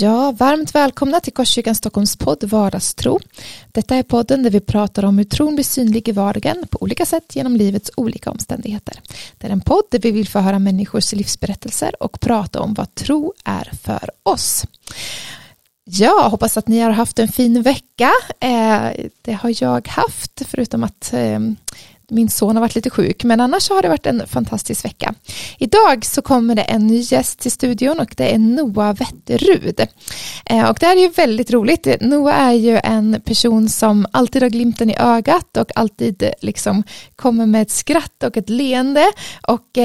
Ja, varmt välkomna till Korskyrkan Stockholms podd Vardagstro. Detta är podden där vi pratar om hur tron blir synlig i vardagen på olika sätt genom livets olika omständigheter. Det är en podd där vi vill få höra människors livsberättelser och prata om vad tro är för oss. Ja, hoppas att ni har haft en fin vecka. Det har jag haft, förutom att min son har varit lite sjuk, men annars har det varit en fantastisk vecka. Idag så kommer det en ny gäst till studion och det är Noah Wetterud. Och det här är ju väldigt roligt. Noah är ju en person som alltid har glimten i ögat och alltid liksom kommer med ett skratt och ett leende och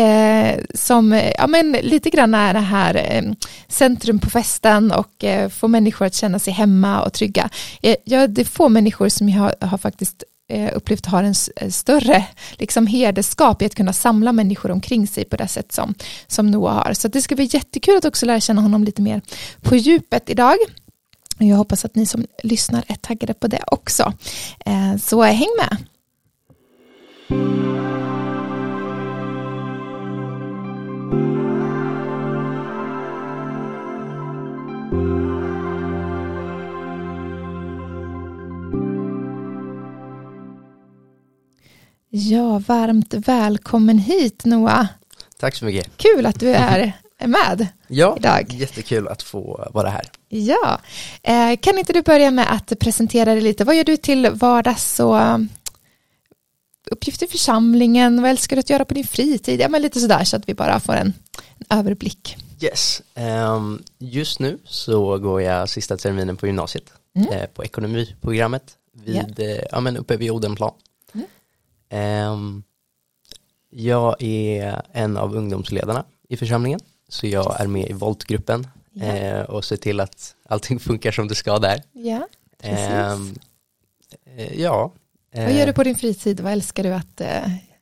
som ja, men lite grann är det här centrum på festen och får människor att känna sig hemma och trygga. Ja, det är få människor som jag har faktiskt upplevt har en större liksom herdeskap i att kunna samla människor omkring sig på det sätt som Noah har. Så det ska bli jättekul att också lära känna honom lite mer på djupet idag. Jag hoppas att ni som lyssnar är taggade på det också. Så häng med! Ja, varmt välkommen hit, Noah. Tack så mycket. Kul att du är med ja, idag. Ja, jättekul att få vara här. Ja, kan inte du börja med att presentera dig lite? Vad gör du till vardags och uppgifter i församlingen? Vad älskar du att göra på din fritid? Ja, men lite sådär så att vi bara får en överblick. Yes, just nu så går jag sista terminen på gymnasiet på ekonomiprogrammet uppe vid Odenplan. Jag är en av ungdomsledarna i församlingen, så jag är med i voltgruppen och ser till att allting funkar som det ska där. Ja, precis. Vad gör du på din fritid? Vad älskar du att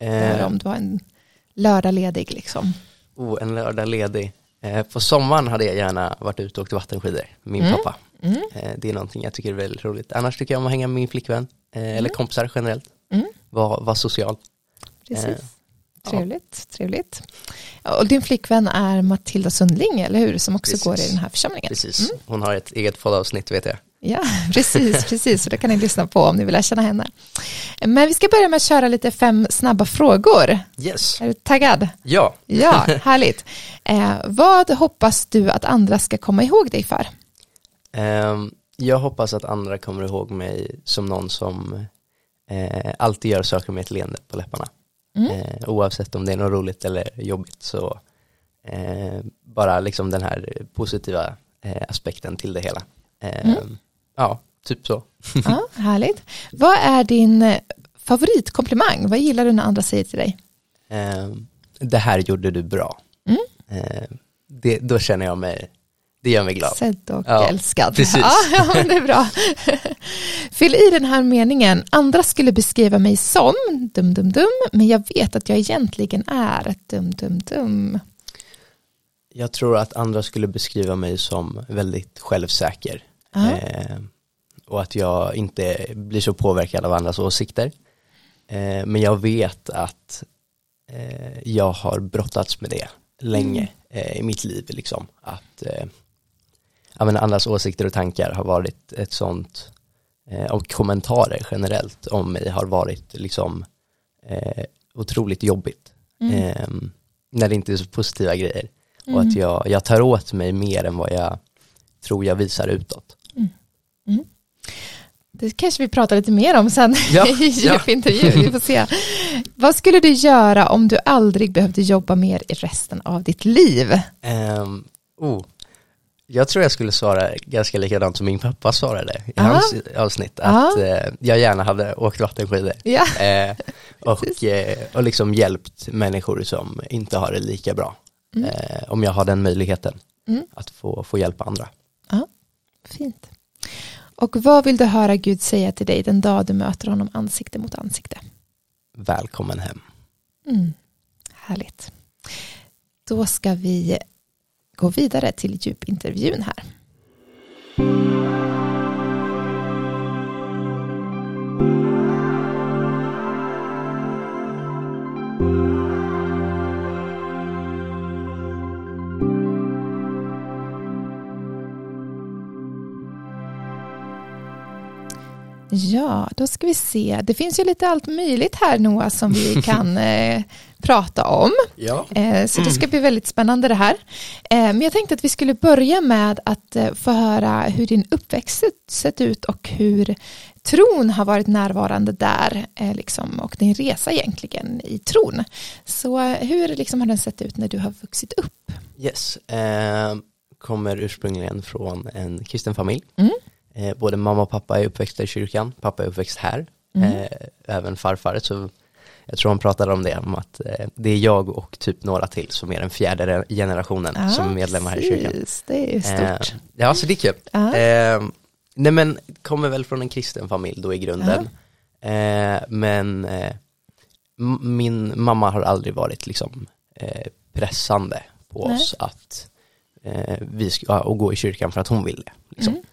göra om du var en lördag ledig? Liksom? En lördag ledig. På sommaren hade jag gärna varit ute och åkt vattenskidor med min pappa. Det är någonting jag tycker är väldigt roligt. Annars tycker jag om att hänga med min flickvän eller kompisar generellt. Var social. Precis. Trevligt. Och din flickvän är Matilda Sundling, eller hur? Som också går i den här församlingen. Precis. Hon har ett eget poddavsnitt, vet jag. Ja, precis. Så det kan ni lyssna på om ni vill lära känna henne. Men vi ska börja med att köra lite 5 snabba frågor. Yes. Är du taggad? Ja. Ja, härligt. Vad hoppas du att andra ska komma ihåg dig för? Jag hoppas att andra kommer ihåg mig som någon som alltid gör saker med ett leende på läpparna. Oavsett om det är något roligt eller jobbigt, så bara liksom den här positiva aspekten till det hela. Ja, typ så. Ja, härligt. Vad är din favoritkomplimang? Vad gillar du när andra säger till dig? Det här gjorde du bra. Då känner jag mig... Det gör mig glad. Sedd och älskad. Precis. Ja, det är bra. Fyll i den här meningen. Andra skulle beskriva mig som dum, men jag vet att jag egentligen är dum. Jag tror att andra skulle beskriva mig som väldigt självsäker. Och att jag inte blir så påverkad av andras åsikter. Men jag vet att jag har brottats med det länge i mitt liv. Liksom. Att... andras åsikter och tankar har varit ett sånt, och kommentarer generellt om mig har varit liksom otroligt jobbigt. När det inte är så positiva grejer. Och att jag tar åt mig mer än vad jag tror jag visar utåt. Det kanske vi pratar lite mer om sen i djupintervju. Vi får se. Vad skulle du göra om du aldrig behövde jobba mer i resten av ditt liv? Jag tror jag skulle svara ganska likadant som min pappa svarade i hans avsnitt. Att jag gärna hade åkt vattenskidor. Ja. Och liksom hjälpt människor som inte har det lika bra. Om jag har den möjligheten att få hjälpa andra. Ja, fint. Och vad vill du höra Gud säga till dig den dag du möter honom ansikte mot ansikte? Välkommen hem. Härligt. Då ska vi... gå vidare till djupintervjun här. Ja, då ska vi se. Det finns ju lite allt möjligt här, Noah, som vi kan prata om. Ja. Så det ska bli väldigt spännande det här. Men jag tänkte att vi skulle börja med att få höra hur din uppväxt sett ut och hur tron har varit närvarande där liksom, och din resa egentligen i tron. Så hur liksom, har den sett ut när du har vuxit upp? Yes, kommer ursprungligen från en kristen familj. Mm. Både mamma och pappa är uppväxta i kyrkan. Pappa är uppväxt här. Mm. Även farfar. Så jag tror han pratade om det. Om att det är jag och typ några till som är den fjärde generationen som är medlemmar här i kyrkan. Det är stort. Ja, så det är kul. Nej, men kommer väl från en kristen familj då i grunden. Men min mamma har aldrig varit liksom, pressande på oss att vi ska och gå i kyrkan för att hon vill det. Liksom.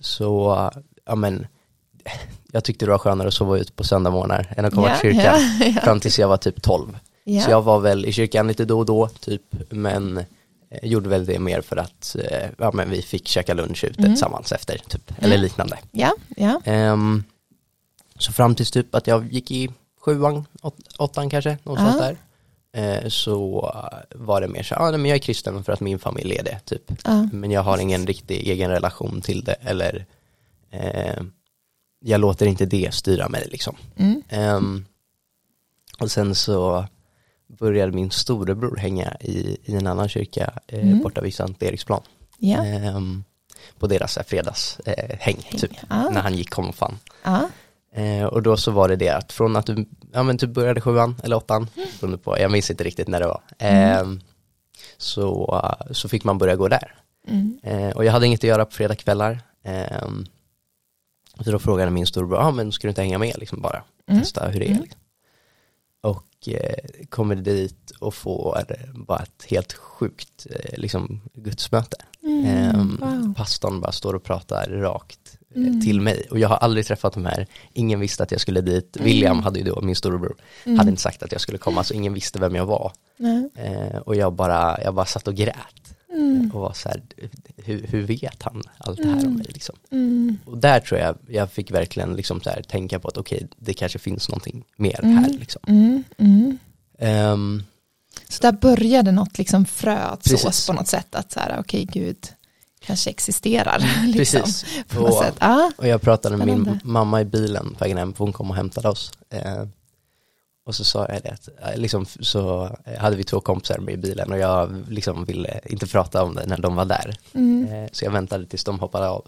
Så ja, men jag tyckte det var skönare att sova ut på söndag morgnar än att komma till kyrkan fram tills jag var typ 12. Så jag var väl i kyrkan lite då och då typ, men gjorde väl det mer för att ja, men vi fick käka lunch ute tillsammans efter typ, eller liknande. Så fram tills typ att jag gick i 7an, 8an kanske någonstans där. Så var det mer så men jag är kristen för att min familj är det typ. Men jag har ingen riktig egen relation till det, eller jag låter inte det styra mig liksom. Och sen så började min storebror hänga i en annan kyrka borta vid St. Eriksplan på deras fredagshäng typ, när han gick och fann. Och då så var det att från att du typ började 7an eller 8an på, jag minns inte riktigt när det var, så fick man börja gå där. Och jag hade inget att göra på fredagskvällar, så då frågade min storbror, men ska du inte hänga med liksom, bara testa hur det är liksom. Och kommer dit och får bara ett helt sjukt liksom, gudsmöte. Pastorn bara står och pratar rakt till mig, och jag har aldrig träffat de här, ingen visste att jag skulle dit. William hade ju då, min storebror, hade inte sagt att jag skulle komma, så ingen visste vem jag var. Och jag bara satt och grät och var så här, hur vet han allt det här om mig liksom? Och där tror jag fick verkligen liksom så här, tänka på att okej, det kanske finns någonting mer här liksom. Så där började något liksom frö att sås på något sätt, att så här okej, Gud kanske existerar liksom. På något sätt. Och jag pratade med min mamma i bilen på vägen hem, för hon kom och hämtade oss. Och så sa jag det att liksom, så hade vi 2 kompisar med i bilen, och jag liksom ville inte prata om det när de var där. Så jag väntade tills de hoppade av.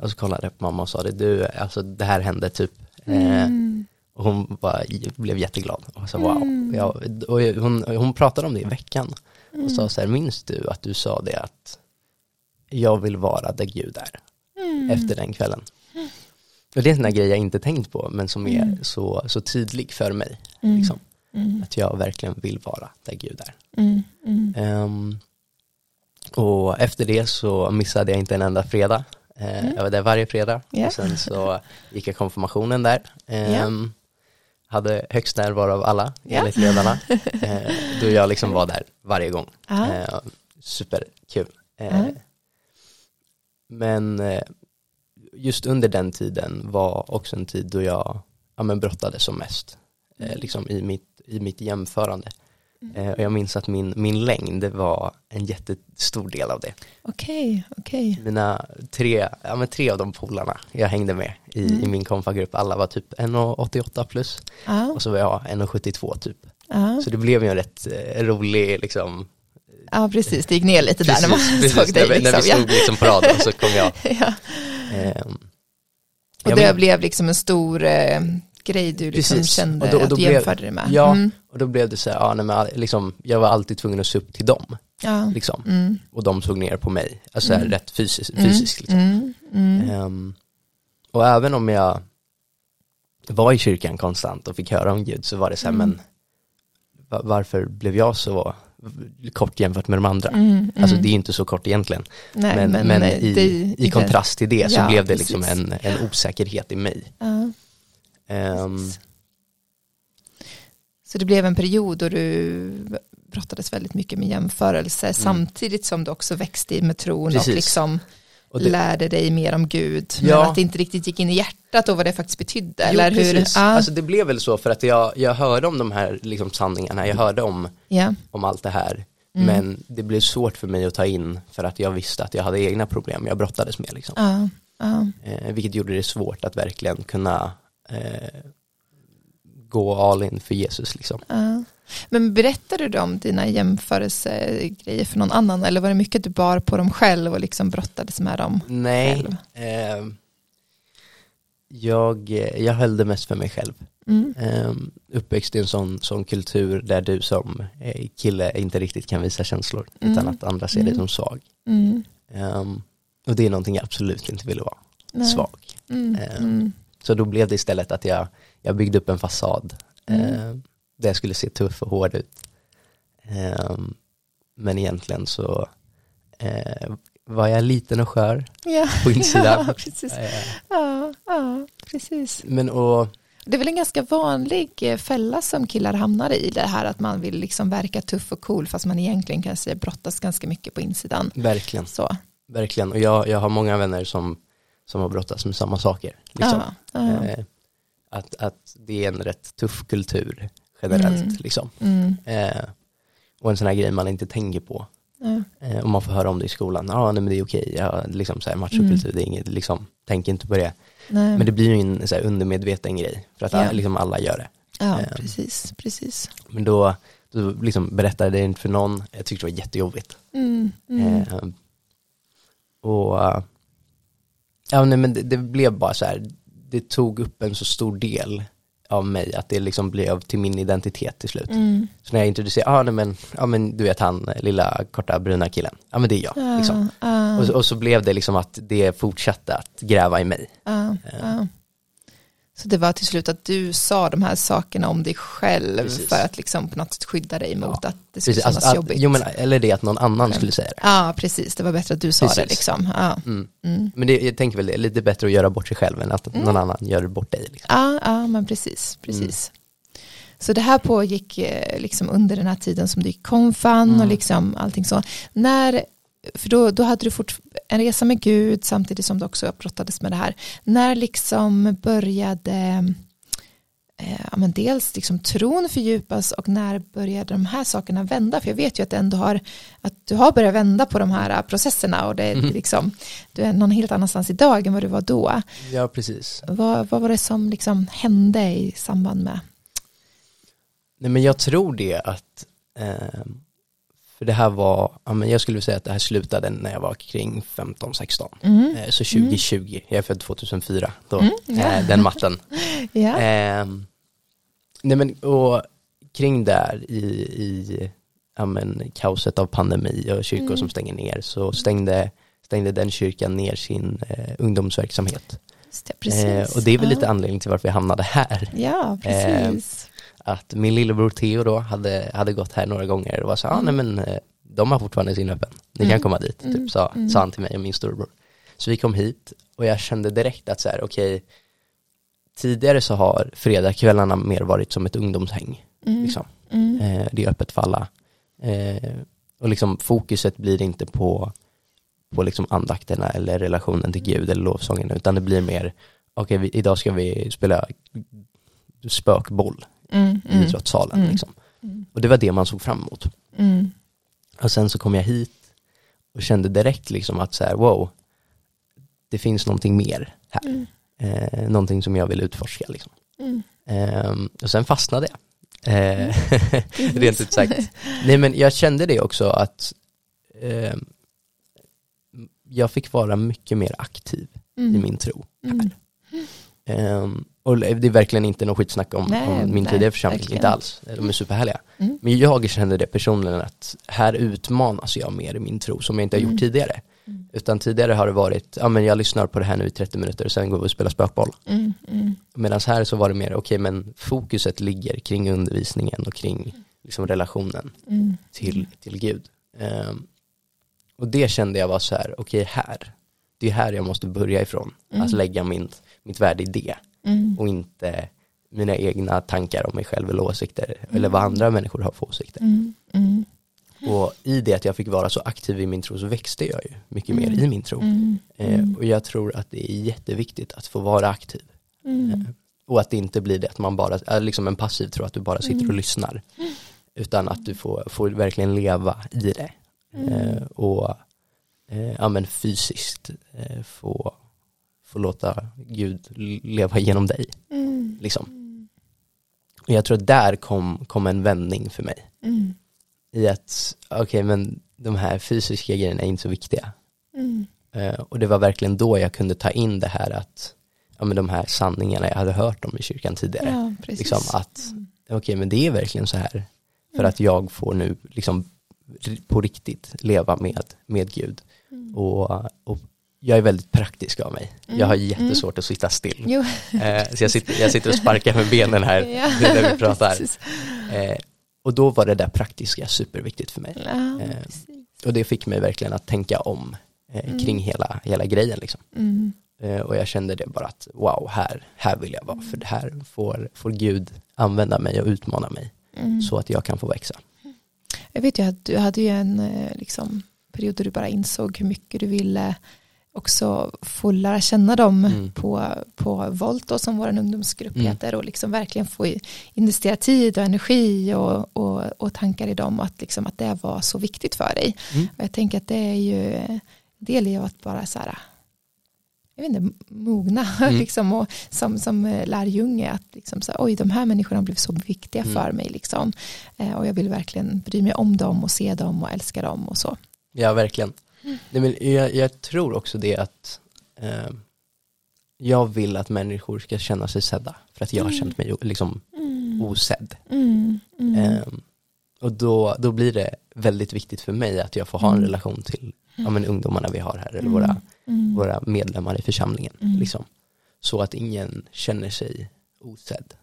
Och så kollade jag på mamma och sa det, du, alltså det här hände typ. Och hon bara blev jätteglad och sa wow. Och hon pratade om det i veckan och sa så här, minns du att du sa det att jag vill vara där Gud är efter den kvällen. Och det är en sån här grej jag inte tänkt på, men som är så tydlig för mig. Liksom. Att jag verkligen vill vara där Gud är. Och efter det så missade jag inte en enda fredag. Jag var där varje fredag. Och sen så gick jag konfirmationen där. Hade högst närvaro av alla, enligt ledarna. Då jag liksom var där varje gång. Superkul. Men just under den tiden var också en tid då jag brottade som mest liksom i mitt jämförande. Och jag minns att min längd var en jättestor del av det. Okej. Mina 3 av de polarna jag hängde med i min konfagrupp, alla var typ 1,88 plus. Och så var jag 1,72 typ. Så det blev ju en rätt rolig liksom. Ja, precis. Det gick ner lite där när man såg dig. Liksom. När vi såg liksom på raden så kom jag. Och det blev liksom en stor grej du liksom kände och då att jämförde dig med. Ja, och då blev det så här, liksom, jag var alltid tvungen att se upp till dem. Liksom. Och de såg ner på mig. Alltså här, rätt fysiskt. Liksom. Och även om jag var i kyrkan konstant och fick höra om Gud, så var det så här, men varför blev jag så kort jämfört med de andra? Alltså det är ju inte så kort egentligen. Nej, men i kontrast till det så blev det liksom en osäkerhet i mig. Så det blev en period då du brottades väldigt mycket med jämförelse, samtidigt som du också växte med tron och liksom och det... lärde dig mer om Gud, men att det inte riktigt gick in i hjärtat och vad det faktiskt betydde. Jo, eller hur? Alltså, det blev väl så för att jag hörde om de här liksom, sanningarna, jag hörde om allt det här. Mm. Men det blev svårt för mig att ta in för att jag visste att jag hade egna problem jag brottades med. Liksom. Vilket gjorde det svårt att verkligen kunna gå all in för Jesus. Liksom. Men berättade du om dina jämförelsegrejer för någon annan? Eller var det mycket du bar på dem själv och liksom brottades med dem? Nej, jag höll det mest för mig själv. Mm. Uppväxt i en sån kultur där du som kille inte riktigt kan visa känslor utan att andra ser dig som svag. Mm. Och det är någonting jag absolut inte ville vara. Nej. Svag. Så då blev det istället att jag byggde upp en fasad där jag skulle se tuff och hård ut. Men egentligen så var jag liten och skör på insidan. Ja, precis. Ja, precis. Men och det är väl en ganska vanlig fälla som killar hamnar i, det här att man vill liksom verka tuff och cool fast man egentligen kan säga brottas ganska mycket på insidan. Verkligen. Så. Verkligen. Och jag har många vänner som har brottats med samma saker. Liksom. Att det är en rätt tuff kultur generellt. Liksom. Och en sån här grej man inte tänker på. Och man får höra om det i skolan. Nej, men det är okej. Liksom, machokultur, det är inget, liksom, tänk inte på det. Nej. Men det blir ju en så här, undermedveten grej. För att liksom, alla gör det. Ja, precis. Men då liksom, berättade det inte för någon. Jag tyckte det var jättejobbigt. Men det blev bara så här. Det tog upp en så stor del av mig att det liksom blev till min identitet till slut. Så när jag introducerade, du vet han, lilla korta bruna killen. Ja, men det är jag. Liksom. Och så blev det liksom att det fortsatte att gräva i mig. Så det var till slut att du sa de här sakerna om dig själv för att liksom på något sätt skydda dig mot att det skulle kännas jobbigt. Eller det att någon annan skulle säga det. Ja, precis. Det var bättre att du sa det liksom. Men jag tänker väl det är lite bättre att göra bort sig själv än att någon annan gör bort dig. Liksom. Ja, men precis. Så det här pågick liksom under den här tiden som du gick konfan och liksom allting så. För då hade du en resa med Gud samtidigt som du också brottades med det här. När liksom började dels liksom tron fördjupas och när började de här sakerna vända? För jag vet ju att, att du har börjat vända på de här processerna och det är liksom, du är någon helt annanstans idag än vad du var då. Ja, precis. Vad var det som liksom hände i samband med? Nej, men jag tror det att... För det här var, jag skulle säga att det här slutade när jag var kring 15-16. Så 2020, jag är född 2004 då, den matten. Och kring där i kaoset av pandemi och kyrkor som stänger ner, så stängde den kyrkan ner sin ungdomsverksamhet. Och det är väl lite anledning till varför jag hamnade här. Ja, precis. Att min lillebror Theo då hade gått här några gånger och var så här, de har fortfarande sin öppen. Ni kan komma dit, typ, sa han till mig och min storbror. Så vi kom hit och jag kände direkt att så här, okej, tidigare så har fredagskvällarna mer varit som ett ungdomshäng. Liksom. Det är öppet för alla. Och liksom fokuset blir inte på liksom andakterna eller relationen till Gud eller lovsången, utan det blir mer, okej, idag ska vi spela spökboll. I idrottssalen liksom. Och det var det man såg fram emot. Och sen så kom jag hit och kände direkt liksom att så här, det finns någonting mer här. Någonting som jag vill utforska liksom. Och sen fastnade jag. Rent ut sagt. Nej, men jag kände det också att jag fick vara mycket mer aktiv i min tro här. Och det är verkligen inte något skitsnack om min tidigare församling, inte alls. De är superhärliga. Men jag kände det personligen att här utmanas jag mer i min tro som jag inte har gjort tidigare. Utan tidigare har det varit, jag lyssnar på det här nu i 30 minuter och sen går vi och spelar spökboll. Medan här så var det mer, men fokuset ligger kring undervisningen och kring liksom, relationen till Gud. Och det kände jag var så här, det är här jag måste börja ifrån. Att lägga mitt värde i det. Och inte mina egna tankar om mig själv eller åsikter eller vad andra människor har för åsikter. Och i det att jag fick vara så aktiv i min tro så växte jag ju mycket mer i min tro. Och jag tror att det är jätteviktigt att få vara aktiv. Och att det inte blir det att man bara är liksom en passiv tro, att du bara sitter och lyssnar. Utan att du får verkligen leva i det. Och fysiskt få låta Gud leva genom dig. Liksom. Och jag tror att där kom en vändning för mig. I att men de här fysiska grejerna är inte så viktiga. Och det var verkligen då jag kunde ta in det här att de här sanningarna jag hade hört om i kyrkan tidigare. Ja, liksom att men det är verkligen så här. För att jag får nu liksom på riktigt leva med Gud. Och jag är väldigt praktisk av mig. Jag har jättesvårt att sitta still. Så jag sitter och sparkar med benen här. Ja. Det är där vi pratar. Och då var det där praktiska superviktigt för mig. Ja, och det fick mig verkligen att tänka om kring hela grejen. Liksom. Och jag kände det bara att wow, här vill jag vara. För det här får Gud använda mig och utmana mig. Så att jag kan få växa. Jag vet ju att du hade ju en period där du bara insåg hur mycket du ville också få lära känna dem på Volt då, som vår ungdomsgrupp heter, och verkligen få investera tid och energi och tankar i dem, att det var så viktigt för dig. Och jag tänker att det är ju del i att bara så här, jag vet inte, mogna och som lärjunge att så här, de här människorna blev så viktiga för mig och jag vill verkligen bry mig om dem och se dem och älska dem och så. Ja, verkligen. Nej, men jag tror också det att jag vill att människor ska känna sig sedda, för att jag har känt mig osedd. Och då blir det väldigt viktigt för mig att jag får ha en relation till ungdomarna vi har här, eller våra medlemmar i församlingen. Så att ingen känner sig osedd.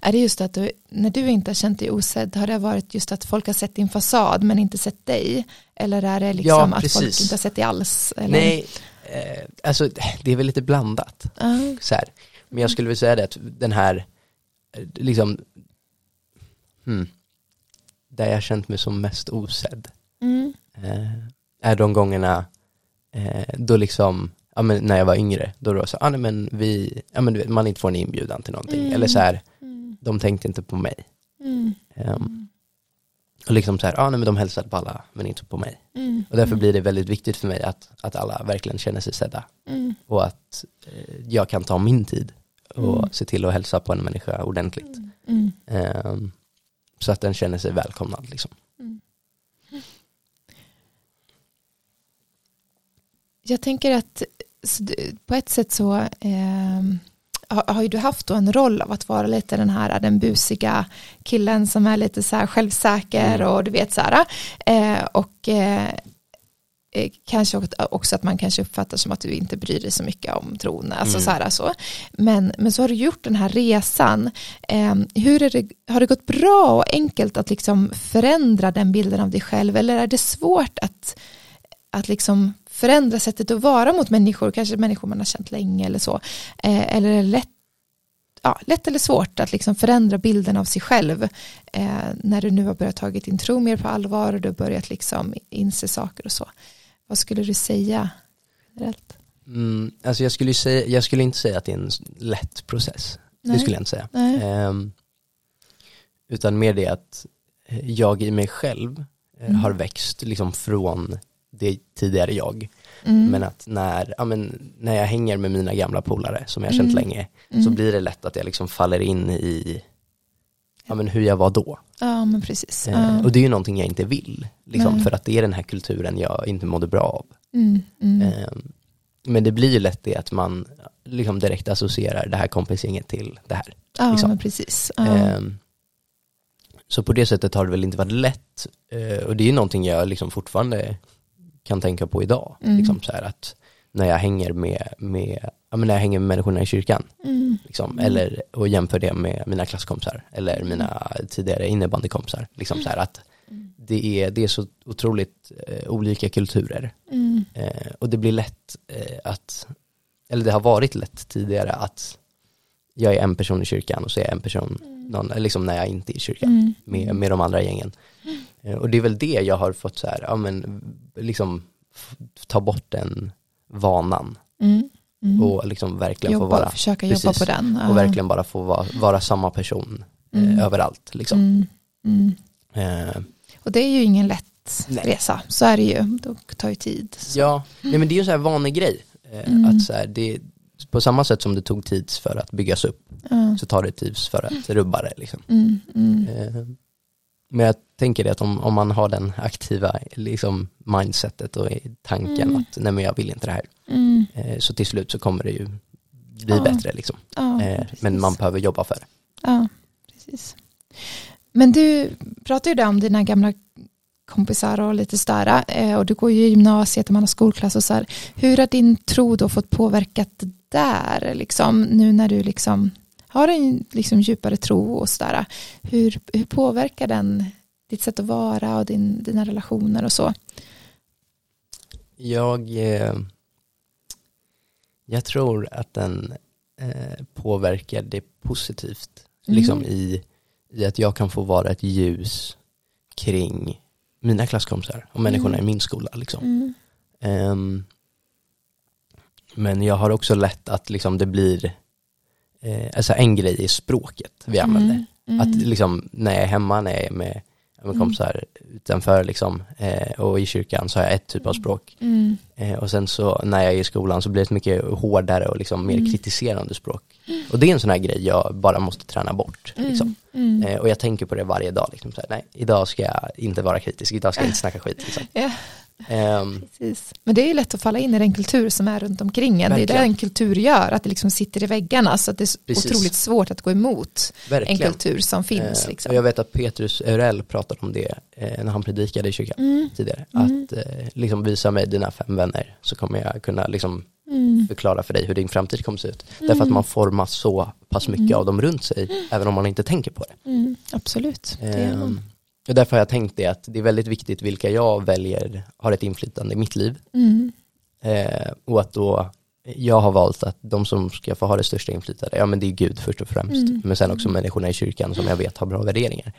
Är det just att du, när du inte har känt dig osedd, har det varit just att folk har sett din fasad men inte sett dig? Eller är det ja, att folk inte har sett dig alls? Eller? Nej, det är väl lite blandat. Så här. Men jag skulle vilja säga det att den här där jag har känt mig som mest osedd är de gångerna då när jag var yngre, då var det så man inte får en inbjudan till någonting eller så här, de tänkte inte på mig. Och så här, de hälsade på alla men inte på mig. Och därför blir det väldigt viktigt för mig att alla verkligen känner sig sedda och att jag kan ta min tid och se till att hälsa på en människa ordentligt. Så att den känner sig välkomnad Jag tänker att på ett sätt så har ju du haft då en roll av att vara lite den busiga killen som är lite så här självsäker och du vet så här. Kanske också att man kanske uppfattar som att du inte bryr dig så mycket om tron. Alltså så här, så. Men så har du gjort den här resan. Har det gått bra och enkelt att förändra den bilden av dig själv? Eller är det svårt att förändra sättet att vara mot människor, kanske människor man har känt länge eller så, eller är det lätt eller svårt att förändra bilden av sig själv när du nu har börjat ta din tro mer på allvar och du har börjat inse saker och så? Vad skulle du säga generellt? Jag skulle inte säga att det är en lätt process. Nej. Det skulle jag inte säga. Utan mer det att jag i mig själv har växt från det tidigare jag. Men att när jag hänger med mina gamla polare som jag har känt länge, så blir det lätt att jag faller in i hur jag var då. Ja, men precis. Och det är ju någonting jag inte vill. För att det är den här kulturen jag inte mådde bra av. Men det blir ju lätt det att man direkt associerar det här kompisgänget till det här. Ja, men precis. Så på det sättet har det väl inte varit lätt. Och det är ju någonting jag fortfarande kan tänka på idag. Så här att när jag hänger med människorna i kyrkan. Eller, och jämför det med mina klasskompisar. Eller mina tidigare innebandykompisar. Så här att det är så otroligt olika kulturer. Och det blir lätt det har varit lätt tidigare att jag är en person i kyrkan och så är jag en person när jag inte är i kyrkan med de andra gängen. Och det är väl det jag har fått så här, ja men liksom ta bort den vanan. Mm. Mm. Och liksom verkligen jobba, få vara, försöka jobba precis, på den. Och verkligen bara få vara samma person överallt liksom. Och det är ju ingen lätt resa, så är det ju, det tar ju tid. Så. Ja, nej, men det är ju så här vanlig grej. Att så här, det, på samma sätt som det tog tids för att byggas upp så tar det tids för att rubba det liksom. Men jag tänker det att om man har den aktiva liksom, mindsetet och tanken att nej men jag vill inte det här så till slut så kommer det ju bli bättre liksom. Men man behöver jobba för det. Ja, precis. Men du pratar ju där om dina gamla kompisar och lite störa och du går ju i gymnasiet och man har skolklass och så här. Hur har din tro då fått påverkat det där liksom, nu när du liksom har en liksom djupare tro och sådär. Hur påverkar den ditt sätt att vara och dina relationer och så? Jag tror att den påverkar det positivt. Liksom i att jag kan få vara ett ljus kring mina klasskompisar och människorna i min skola. Liksom. Men jag har också lätt att liksom, det blir... Alltså en grej är språket vi använder. Att liksom, när jag är hemma, när jag är med kompisar utanför liksom, och i kyrkan så har jag ett typ av språk. Och sen så när jag är i skolan så blir det mycket hårdare och liksom, mer kritiserande språk. Och det är en sån här grej jag bara måste träna bort. Liksom. Och jag tänker på det varje dag. Liksom, så här, nej, idag ska jag inte vara kritisk, idag ska jag inte snacka skit. Liksom. Yeah. Precis. Men det är ju lätt att falla in i den kultur som är runt omkring en. Verkligen. Det är det en kultur gör, att det liksom sitter i väggarna, så att det är otroligt svårt att gå emot en kultur som finns liksom. Och jag vet att Petrus Eurel pratade om det när han predikade i kyrkan tidigare, att liksom visa mig dina 5 vänner så kommer jag kunna liksom förklara för dig hur din framtid kommer se ut. Därför att man formas så pass mycket av dem runt sig, även om man inte tänker på det. Absolut, det är och därför har jag tänkt det, att det är väldigt viktigt vilka jag väljer har ett inflytande i mitt liv. Och att då jag har valt att de som ska få ha det största inflytande, ja men det är Gud först och främst. Men sen också människorna i kyrkan som jag vet har bra värderingar.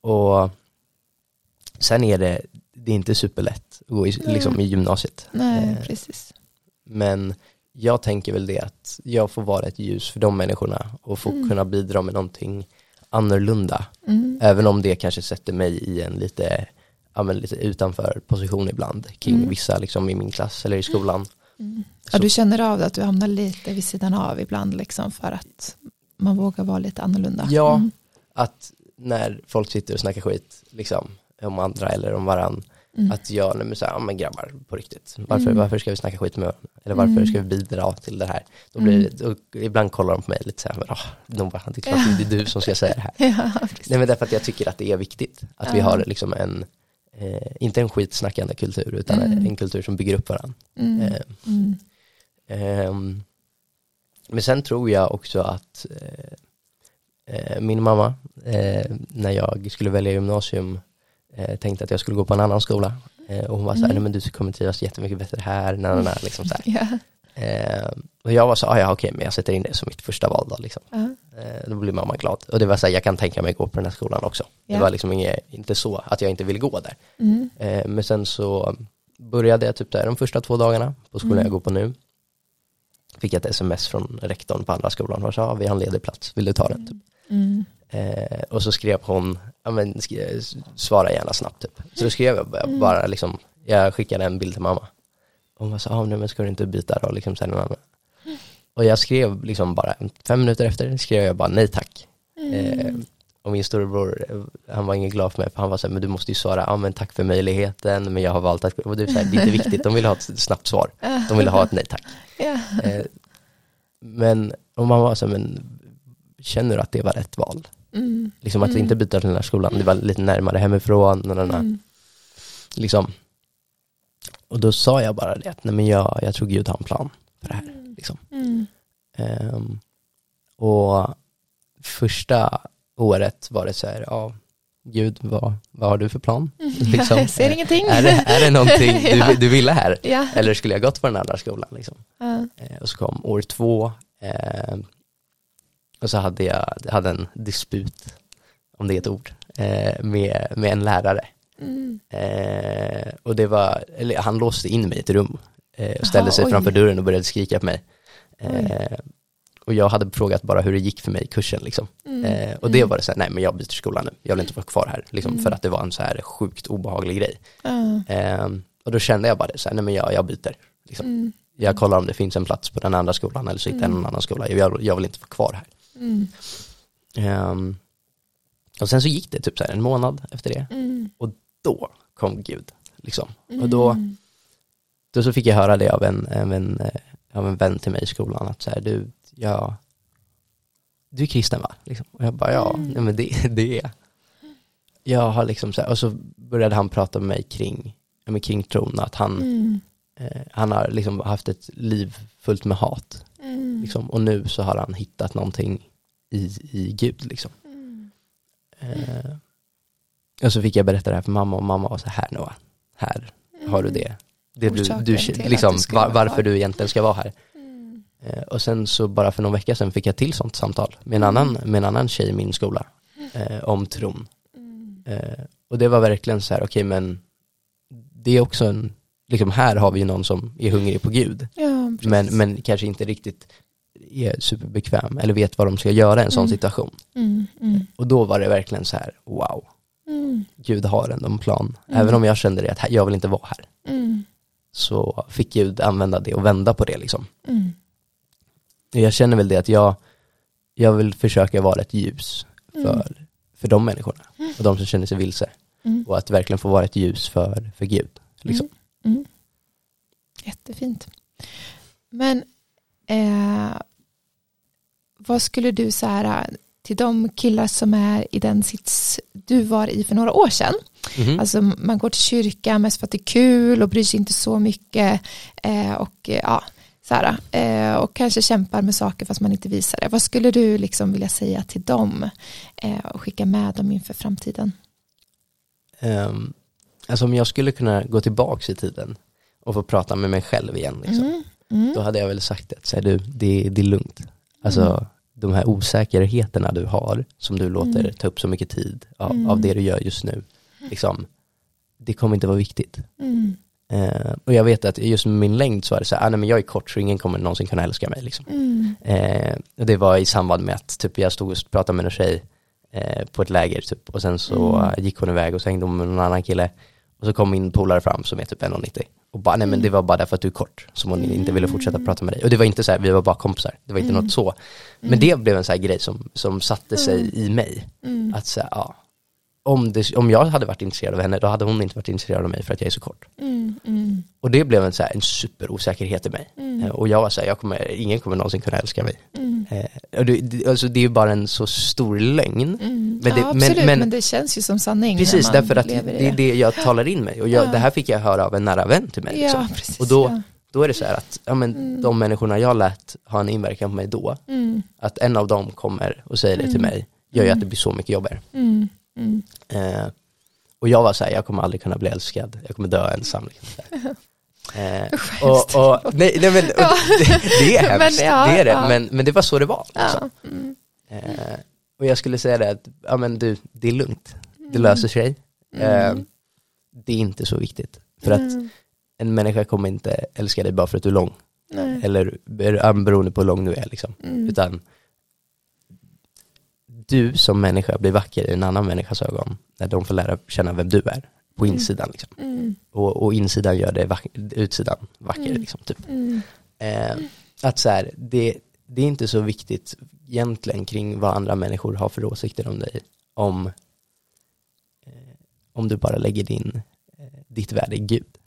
Och sen är det är inte superlätt att gå i, liksom, i gymnasiet. Nej, precis. Men jag tänker väl det att jag får vara ett ljus för de människorna och få kunna bidra med någonting annorlunda. Även om det kanske sätter mig i en lite utanför position ibland kring vissa liksom, i min klass eller i skolan. Ja, du känner av det, att du hamnar lite vid sidan av ibland liksom, för att man vågar vara lite annorlunda. Ja, att när folk sitter och snackar skit liksom, om andra eller om varann, att jag när man säger, ja men grabbar på riktigt, varför ska vi snacka skit med varandra? Eller varför ska vi bidra till det här? Då blir det, och ibland kollar de på mig lite så här, det är klart det är du som ska säga det här. Nej, men därför att jag tycker att det är viktigt att vi har liksom en inte en skitsnackande kultur, utan en kultur som bygger upp varandra. Men sen tror jag också att min mamma när jag skulle välja gymnasium tänkte att jag skulle gå på en annan skola. Och hon var såhär, nej men du kommer trivas jättemycket bättre här. Liksom så här. Och jag var så, ja okej, men jag sätter in det som mitt första val då. Liksom. Då blev mamma glad. Och det var så här, jag kan tänka mig gå på den här skolan också. Yeah. Det var liksom inte så att jag inte ville gå där. Men sen så började jag typ där de första 2 dagarna på skolan jag går på nu. Fick jag ett sms från rektorn på andra skolan och sa, vi har en ledig plats, vill du ta den? Typ. Och så skrev hon, ja men svara gärna snabbt typ. Så då skrev jag bara liksom, jag skickade en bild till mamma. Och hon sa, nej men ska du inte byta då? Liksom, så här, och jag skrev liksom bara 5 minuter efter, skrev jag bara nej tack. Och min storebror, han var ingen glad för mig, för han var så här, men du måste ju svara, ja men tack för möjligheten, men jag har valt att, och du säger det är inte viktigt, de vill ha ett snabbt svar. De vill ha ett nej tack. Men om man var så här, men känner du att det var rätt val? Liksom att inte byta till den här skolan, det var lite närmare hemifrån och den här, liksom. Och då sa jag bara det att, nej men jag tror Gud har en plan för det här liksom. Och första året var det så här, ja Gud, vad har du för plan? Liksom, jag ser ingenting. Är det någonting du ville här? Eller skulle jag gått på den andra skolan liksom? Och så kom år 2 och så hade jag en disput, om det är ett ord, med en lärare. Mm. Och det var, eller han låste in mig i ett rum och ställde sig framför dörren och började skrika på mig. Och jag hade frågat bara hur det gick för mig i kursen liksom. Och det var det så här, nej men jag byter skolan nu. Jag vill inte vara kvar här liksom, för att det var en så här sjukt obehaglig grej. Och då kände jag bara det så här, nej men jag byter liksom. Jag kollar om det finns en plats på den andra skolan eller så hittar jag någon annan skola. Jag vill inte vara kvar här. Och sen så gick det typ så här en månad efter det. Och då kom Gud liksom. Och då så fick jag höra det av en vän till mig i skolan att så här, du är kristen va? Liksom. Och jag bara nej men det är jag har liksom så här, och så började han prata med mig kring tron att han har liksom haft ett liv fullt med hat liksom, och nu så har han hittat någonting i Gud liksom. Och så fick jag berätta det här för mamma, och mamma var så här, Noah, här har du det du liksom, varför du egentligen ska vara här. Och sen så bara för någon vecka sedan fick jag till sånt samtal med en annan tjej i min skola om tron. Och det var verkligen så här, okej, men det är också en liksom, här har vi ju någon som är hungrig på Gud. Ja, men kanske inte riktigt är superbekväm eller vet vad de ska göra i en sån situation. Och då var det verkligen så här, wow. Gud har ändå en plan. Även om jag kände det att jag vill inte vara här. Så fick Gud använda det och vända på det liksom. Jag känner väl det att jag vill försöka vara ett ljus för de människorna och de som känner sig vilse. Och att verkligen få vara ett ljus för Gud liksom. Jättefint. Men vad skulle du säga till de killar som är i den sits du var i för några år sedan? Alltså man går till kyrkan mest för att det är kul och bryr sig inte så mycket och kanske kämpar med saker fast man inte visar det. Vad skulle du liksom vilja säga till dem och skicka med dem inför framtiden? Alltså om jag skulle kunna gå tillbaka i tiden och få prata med mig själv igen liksom, då hade jag väl sagt det. Så här, det är lugnt. Alltså de här osäkerheterna du har som du låter ta upp så mycket tid av det du gör just nu liksom, det kommer inte vara viktigt. Och jag vet att just med min längd så är det så här, nej men jag är kort så ingen kommer någonsin kunna älska mig liksom. Och det var i samband med att typ, jag stod och pratade med en tjej på ett läger typ, och sen så gick hon iväg och så hängde hon med någon annan kille och så kom min polare fram som är typ 1,90 och bara, nej men det var bara därför att du är kort som hon inte ville fortsätta prata med dig, och det var inte så här, vi var bara kompisar, det var inte något så, men det blev en så här grej som satte sig i mig att så här, ja, om jag hade varit intresserad av henne, då hade hon inte varit intresserad av mig för att jag är så kort. Och det blev en så här, en superosäkerhet i mig. Och jag var så här, ingen kommer någonsin kunna älska mig. Och alltså det är ju bara en så stor lögn. Men det, ja, absolut, men det känns ju som sanning. Precis, därför att det är det jag talar in mig. Och det här fick jag höra av en nära vän till mig. Ja, precis, och då är det så här att de människorna jag lät ha en inverkan på mig då, att en av dem kommer och säger det till mig, gör ju att det blir så mycket jobbigare. Och jag var så här, jag kommer aldrig kunna bli älskad, jag kommer dö ensam liksom. Det är hemskt, det är det, men det var så det var liksom. Och jag skulle säga det att, ja men du, det är lugnt, det löser sig. Det är inte så viktigt, för att en människa kommer inte älska dig bara för att du är lång. Nej. Eller beroende på hur lång du är liksom. Utan du som människa blir vacker i en annan människas ögon när de får lära känna vem du är på insidan liksom. Och insidan gör det utsidan vacker liksom, typ. Att så här, det är inte så viktigt egentligen kring vad andra människor har för åsikter om dig, om du bara lägger ditt värde i Gud.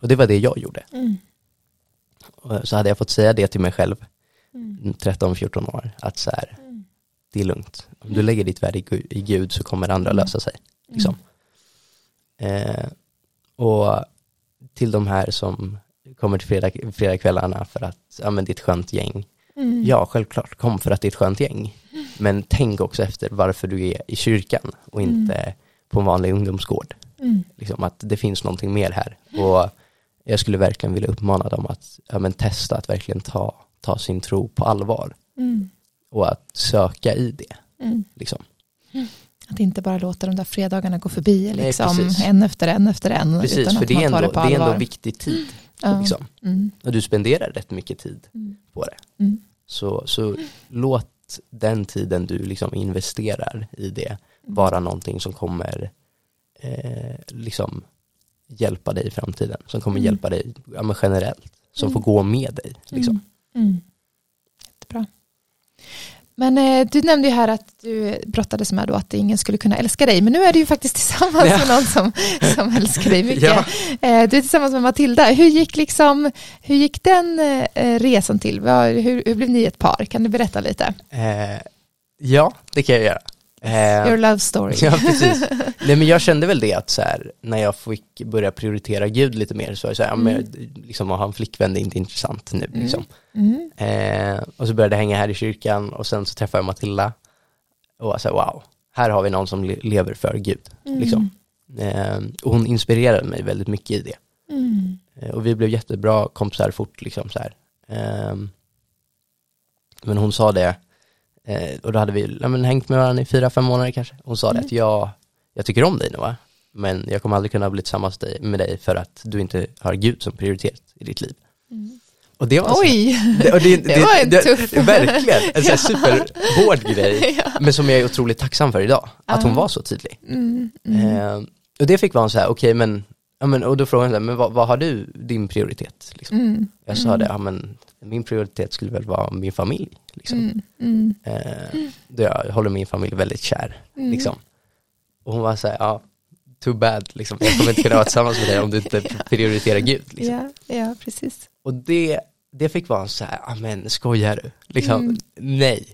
Och det var det jag gjorde. Och så hade jag fått säga det till mig själv 13-14 år, att så här, det är lugnt. Om du lägger ditt värde i Gud så kommer andra lösa sig. Liksom. Och till de här som kommer till fredagskvällarna för att det är ett skönt gäng. Ja, självklart. Kom för att det är ett skönt gäng. Men tänk också efter varför du är i kyrkan och inte på en vanlig ungdomsgård. Liksom, att det finns någonting mer här. Och jag skulle verkligen vilja uppmana dem att testa att verkligen ta sin tro på allvar. Och att söka i det. Liksom. Att inte bara låta de där fredagarna gå förbi liksom. Nej, en efter en efter en. Precis, utan för att man tar det på allvar. Det är ändå viktig tid. Liksom. Mm. Och du spenderar rätt mycket tid på det. Mm. Så låt den tiden du liksom investerar i det vara någonting som kommer liksom hjälpa dig i framtiden. Som kommer hjälpa dig men generellt. Som får gå med dig. Liksom. Mm. Mm. Jättebra. Men du nämnde ju här att du brottades med då att ingen skulle kunna älska dig. Men nu är du ju faktiskt tillsammans med någon som älskar dig mycket. Du är tillsammans med Matilda. Hur gick den resan till? Hur blev ni ett par? Kan du berätta lite? Ja, det kan jag göra. Your love story. Ja, precis. Nej, men jag kände väl det att så här, när jag fick börja prioritera Gud lite mer så var jag så här, men, liksom, att ha en flickvän är inte intressant nu. Liksom. Mm. Och så började jag hänga här i kyrkan och sen så träffade jag Matilda och var så här, wow, här har vi någon som lever för Gud. Liksom. Och hon inspirerade mig väldigt mycket i det. Och vi blev jättebra kompisar fort. Liksom, så här. Men hon sa det. Och då hade vi hängt med varandra i 4-5 månader kanske. Hon sa det att jag tycker om dig nu, va? Men jag kommer aldrig kunna bli tillsammans med dig för att du inte har Gud som prioritet i ditt liv. Och det var så, det var en tuff. Verkligen, en superhård grej. Men som jag är otroligt tacksam för idag. Att hon var så tydlig. Och det fick vara en så här, okej, men och då frågade hon, men vad har du din prioritet? Liksom. Jag sa det, min prioritet skulle väl vara min familj. Liksom. Då jag håller min familj väldigt kär. Liksom. Och hon var så här, too bad. Liksom. Jag kommer inte kunna vara tillsammans med dig om du inte prioriterar Gud. Liksom. Ja, precis. Och det fick vara så här, skojar du? Liksom, nej.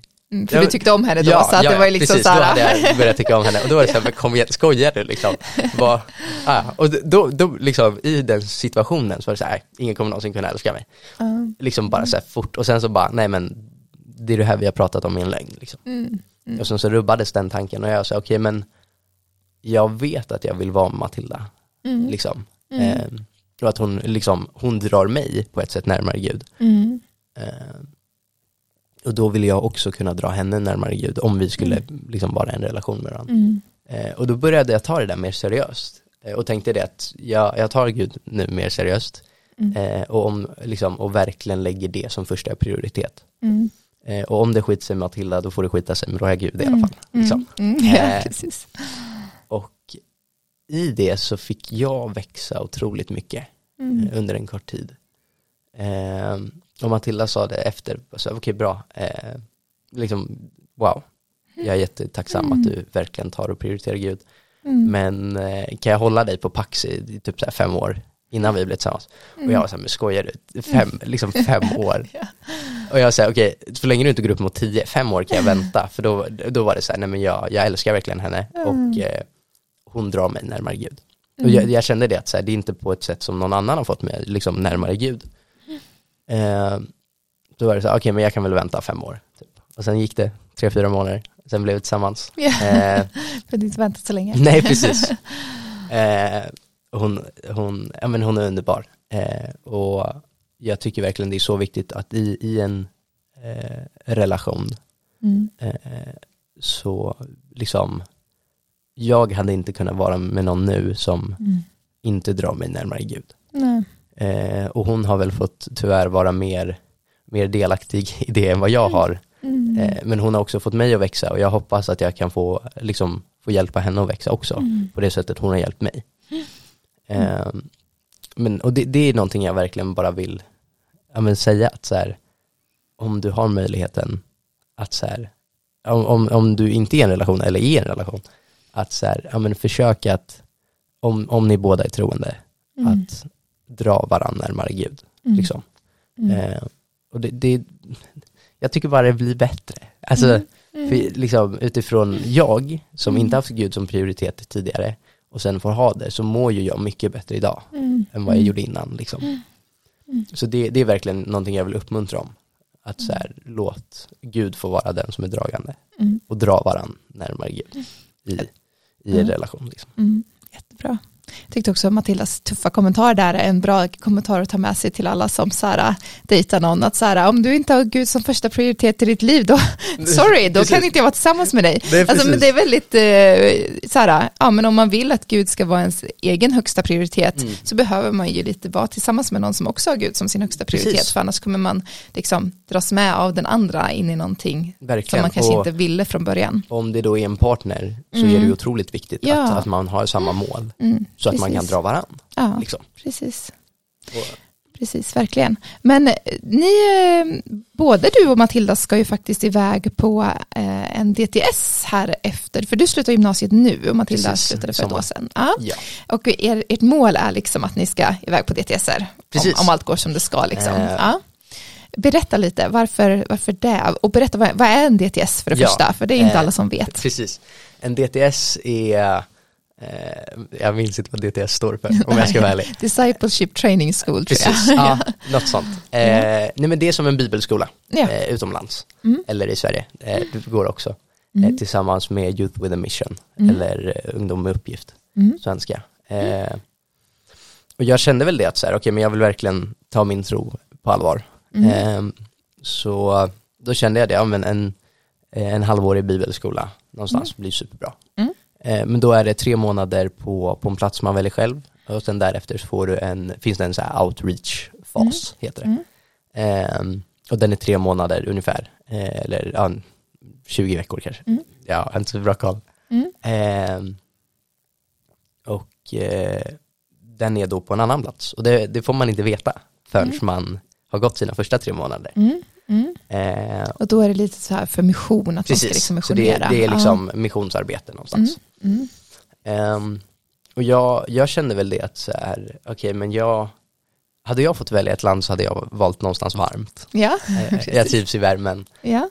För du tyckte om henne då, så att det var liksom precis, så här. Ja, precis, då hade jag börjat tycka om henne. Och då var det så här, kom igen, skojar du? Liksom. Och då liksom, i den situationen så var det så här, ingen kommer någonsin kunna älska mig. Liksom bara så här fort. Och sen så bara, nej men, det är det här vi har pratat om i en längd. Liksom. Och sen så rubbades den tanken och jag sa, okej, men jag vet att jag vill vara Matilda. Liksom. Och att hon, liksom, hon drar mig på ett sätt närmare Gud. Och då ville jag också kunna dra henne närmare Gud om vi skulle liksom vara i en relation med varandra. Och då började jag ta det där mer seriöst. Och tänkte det att jag tar Gud nu mer seriöst. Och verkligen lägger det som första prioritet. Och om det skiter sig med Matilda, då får det skita sig med Roja Gud i alla fall. Liksom. Ja, precis. Och i det så fick jag växa otroligt mycket under en kort tid. Och Matilda sa det efter, okej, bra. Liksom, wow. Jag är jättetacksam att du verkligen tar och prioriterar Gud. Men kan jag hålla dig på pax i typ så här 5 år innan vi blev tillsammans? Och jag var så här, men skojar du? 5 år. Och jag sa, okej, så länge du inte går upp mot 10, 5 år kan jag vänta. För då var det så här, nej men jag älskar verkligen henne. Och hon drar mig närmare Gud. Och jag kände det att så här, det är inte på ett sätt som någon annan har fått mig liksom närmare Gud. Då var det så här, okej, men jag kan väl vänta 5 år typ. Och sen gick det 3-4 månader. Sen blev vi tillsammans. För du inte väntat så länge. Nej, precis. Hon är underbar. Och jag tycker verkligen det är så viktigt att i en relation så liksom, jag hade inte kunnat vara med någon nu som inte drar mig närmare Gud. Nej. Och hon har väl fått tyvärr vara mer delaktig i det än vad jag har. Men hon har också fått mig att växa och jag hoppas att jag kan få hjälpa henne att växa också på det sättet hon har hjälpt mig. Och det är någonting jag verkligen bara vill säga att så här, om du har möjligheten att så här, om du inte är i en relation eller är i en relation, att så här, försök att om ni båda är troende att dra varandra närmare Gud. Liksom. Och det jag tycker bara det blir bättre. Alltså, för, liksom, utifrån jag som inte haft Gud som prioritet tidigare och sen får ha det, så mår ju jag mycket bättre idag än vad jag gjorde innan. Liksom. Så det är verkligen någonting jag vill uppmuntra om. Att så här, låt Gud få vara den som är dragande och dra varann närmare Gud i en relation. Liksom. Jättebra. Jag tyckte också Matildas tuffa kommentar där är en bra kommentar att ta med sig till alla som såhär, dejtar någon. Att såhär, om du inte har Gud som första prioritet i ditt liv då, sorry, då kan inte jag vara tillsammans med dig. Det är, alltså, men det är väldigt såhär, ja, men om man vill att Gud ska vara ens egen högsta prioritet så behöver man ju lite vara tillsammans med någon som också har Gud som sin högsta prioritet. Precis. För annars kommer man liksom dras med av den andra in i någonting som man kanske inte ville från början. Om det då är en partner så är det ju otroligt viktigt att man har samma mål. Mm. Så att man kan dra varann. Ja, liksom. Precis. Precis, verkligen. Men ni, både du och Matilda ska ju faktiskt iväg på en DTS här efter. För du slutar gymnasiet nu och Matilda slutade för ett år sedan. Ja. Ja. Och ert mål är liksom att ni ska iväg på DTS:er. Om allt går som det ska liksom. Ja. Berätta lite, varför det? Och berätta, vad är en DTS för det första? För det är inte alla som vet. Precis. En DTS är... jag minns inte vad DTS står för om jag ska vara ärlig. Discipleship Training School. Precis, något sånt. Nej, men det är som en bibelskola utomlands eller i Sverige. Du går också tillsammans med Youth with a mission eller Ungdom med uppgift svenska. Och jag kände väl det att så här, okej, men jag vill verkligen ta min tro på allvar. Så då kände jag det, men en halvårig bibelskola någonstans blir superbra. Men då är det 3 månader på en plats man väljer själv. Och sen därefter så får du finns det en så här outreach-fas, heter det. Och den är 3 månader ungefär. Eller 20 veckor kanske. Ja, inte så bra koll. Och den är då på en annan plats. Och det får man inte veta förrän man har gått sina första 3 månader. Och då är det lite så här för mission, att man ska liksom missionera. Så det är liksom missionsarbete någonstans. Och jag kände väl det att så här, okej, men hade jag fått välja ett land så hade jag valt någonstans varmt. Ja. Jag trivs i värmen. Ja.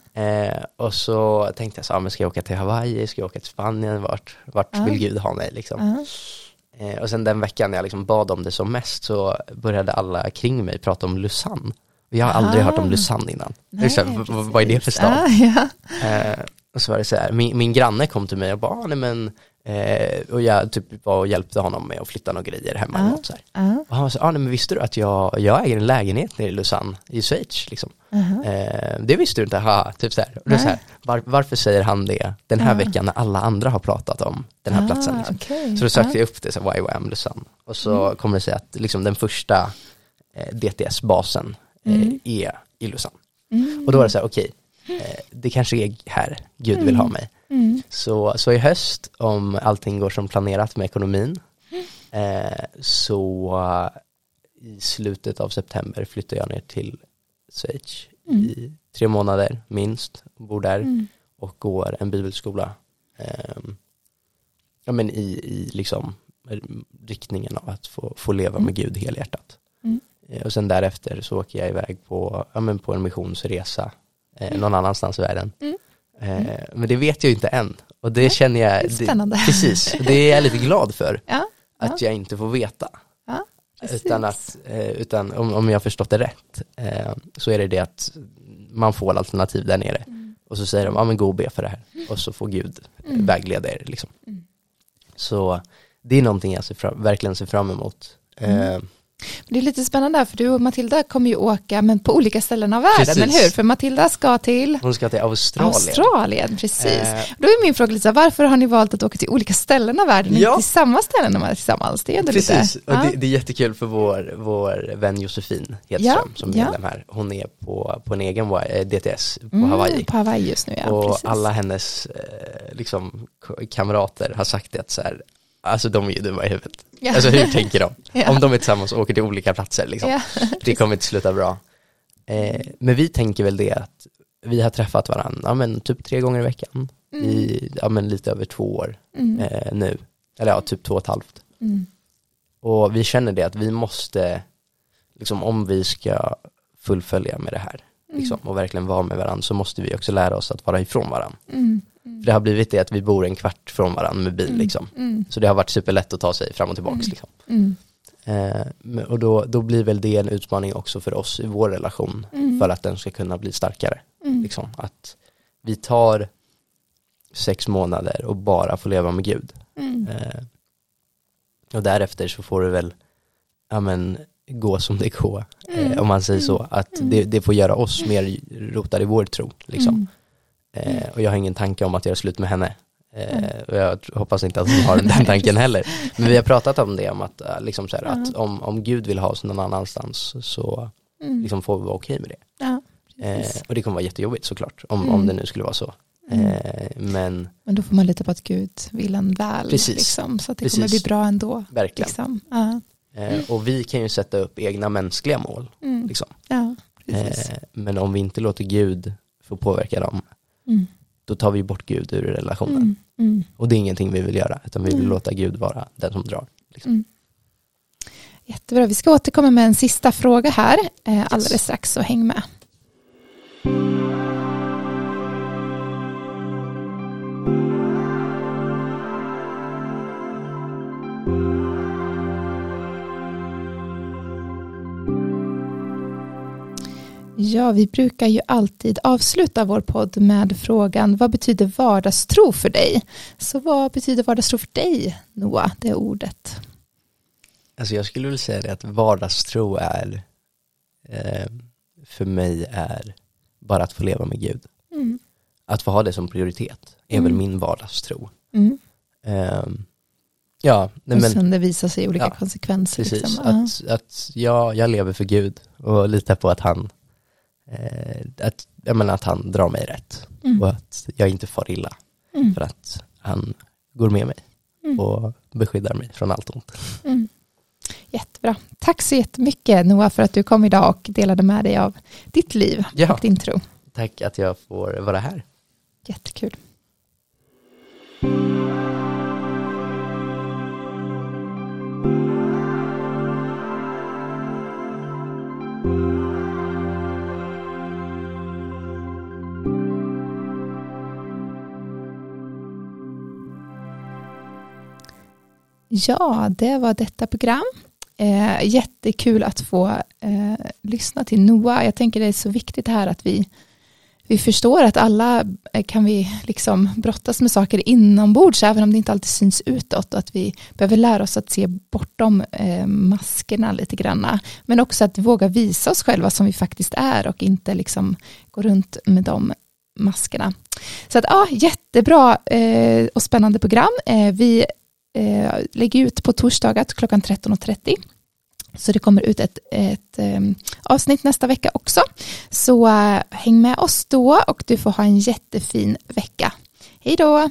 Och så tänkte jag så här, men ska jag åka till Hawaii, ska jag åka till Spanien, vart vill Gud ha mig liksom. Och sen den veckan jag liksom bad om det som mest så började alla kring mig prata om Lausanne. Jag har aldrig hört om Lausanne innan. Nej, vad är det för stad? Och så var det så här, min granne kom till mig och bara, nej men, och jag typ var och hjälpte honom med att flytta några grejer hemma. Och han var så här, nej men visste du att jag äger en lägenhet nere i Lausanne i Schweiz liksom. Det visste du inte, typ så här. Och det så här, varför säger han det den här veckan när alla andra har pratat om den här platsen liksom. Så då sökte jag upp det, så här, YWAM Lausanne. Och så kommer det sig att liksom, den första DTS-basen är i Lausanne. Och då var det så här, okej, det kanske är här Gud vill ha mig. Så i höst, om allting går som planerat med ekonomin, så i slutet av september flyttar jag ner till Schweiz i 3 månader minst, bor där och går en bibelskola i liksom riktningen av att få leva med Gud helhjärtat. Och sen därefter så åker jag iväg på en missionsresa någon annanstans i världen. Men det vet jag ju inte än. Och det känner jag... Spännande. Precis, det är jag lite glad för. Att jag inte får veta. Ja, utan om jag har förstått det rätt så är det att man får alternativ där nere. Och så säger de, men gå och be för det här. Och så får Gud vägleda er liksom. Så det är någonting jag verkligen ser fram emot. Det är lite spännande, för du och Matilda kommer ju åka men på olika ställen av världen. Precis. Men hur? För Matilda ska till... Hon ska till Australien, precis. Då är min fråga lite så här, varför har ni valt att åka till olika ställen av världen? Inte till samma ställen när man är tillsammans. Det är ändå precis. Lite... Och det är jättekul för vår vän Josefin Hedström som är medlem här. Hon är på en egen DTS på Hawaii. På Hawaii just nu, ja. Och precis. Alla hennes liksom, kamrater har sagt det att så här... Alltså de är ju dumma i huvudet. Alltså hur tänker de? Om de är tillsammans och åker till olika platser liksom. Det kommer inte sluta bra. Men vi tänker väl det att vi har träffat varandra typ 3 gånger i veckan. I lite över 2 år nu. Eller typ 2,5. Och vi känner det att vi måste liksom, om vi ska fullfölja med det här liksom, och verkligen vara med varandra, så måste vi också lära oss att vara ifrån varandra. För det har blivit det att vi bor en kvart från varandra med bil liksom. Så det har varit superlätt att ta sig fram och tillbaka liksom. Och då blir väl det en utmaning också för oss i vår relation för att den ska kunna bli starkare liksom. Att vi tar 6 månader och bara får leva med Gud. Och därefter så får du väl gå som det går. Om man säger så. Att det får göra oss mer rotade i vår tro. Liksom. Och jag har ingen tanke om att göra slut med henne. Och jag hoppas inte att hon har den tanken heller. Men vi har pratat om det. Om att, liksom så här, att om Gud vill ha oss någon annanstans så liksom får vi vara okej med det. Ja, och det kommer vara jättejobbigt såklart. Om det nu skulle vara så. Men då får man lita på att Gud vill en väl. Precis. Liksom, så att det kommer bli bra ändå. Verkligen. Liksom. Och vi kan ju sätta upp egna mänskliga mål. Liksom. Ja, men om vi inte låter Gud få påverka dem, då tar vi bort Gud ur relationen. Och det är ingenting vi vill göra, utan vi vill låta Gud vara den som drar. Liksom. Jättebra. Vi ska återkomma med en sista fråga här alldeles strax, så häng med. Ja, vi brukar ju alltid avsluta vår podd med frågan: vad betyder vardagstro för dig? Så vad betyder vardagstro för dig, Noah, det ordet? Alltså jag skulle vilja säga det att vardagstro är för mig är bara att få leva med Gud. Att få ha det som prioritet är väl min vardagstro. Ja, nej, men, och sen det visar sig i olika konsekvenser. Precis, liksom. Att jag lever för Gud och litar på att han att han drar mig rätt och att jag inte far illa för att han går med mig och beskyddar mig från allt ont. Jättebra. Tack så jättemycket, Noah, för att du kom idag och delade med dig av ditt liv och din tro. Tack att jag får vara här. Jättekul. Ja, det var detta program. Jättekul att få lyssna till Noah. Jag tänker det är så viktigt här att vi förstår att alla kan vi liksom brottas med saker inombords, även om det inte alltid syns utåt, och att vi behöver lära oss att se bortom maskerna lite granna. Men också att våga visa oss själva som vi faktiskt är och inte liksom gå runt med dem. Maskerna. Så att jättebra och spännande program. Vi lägger ut på torsdagar klockan 13:30. Så det kommer ut ett avsnitt nästa vecka också. Så häng med oss då och du får ha en jättefin vecka. Hej då!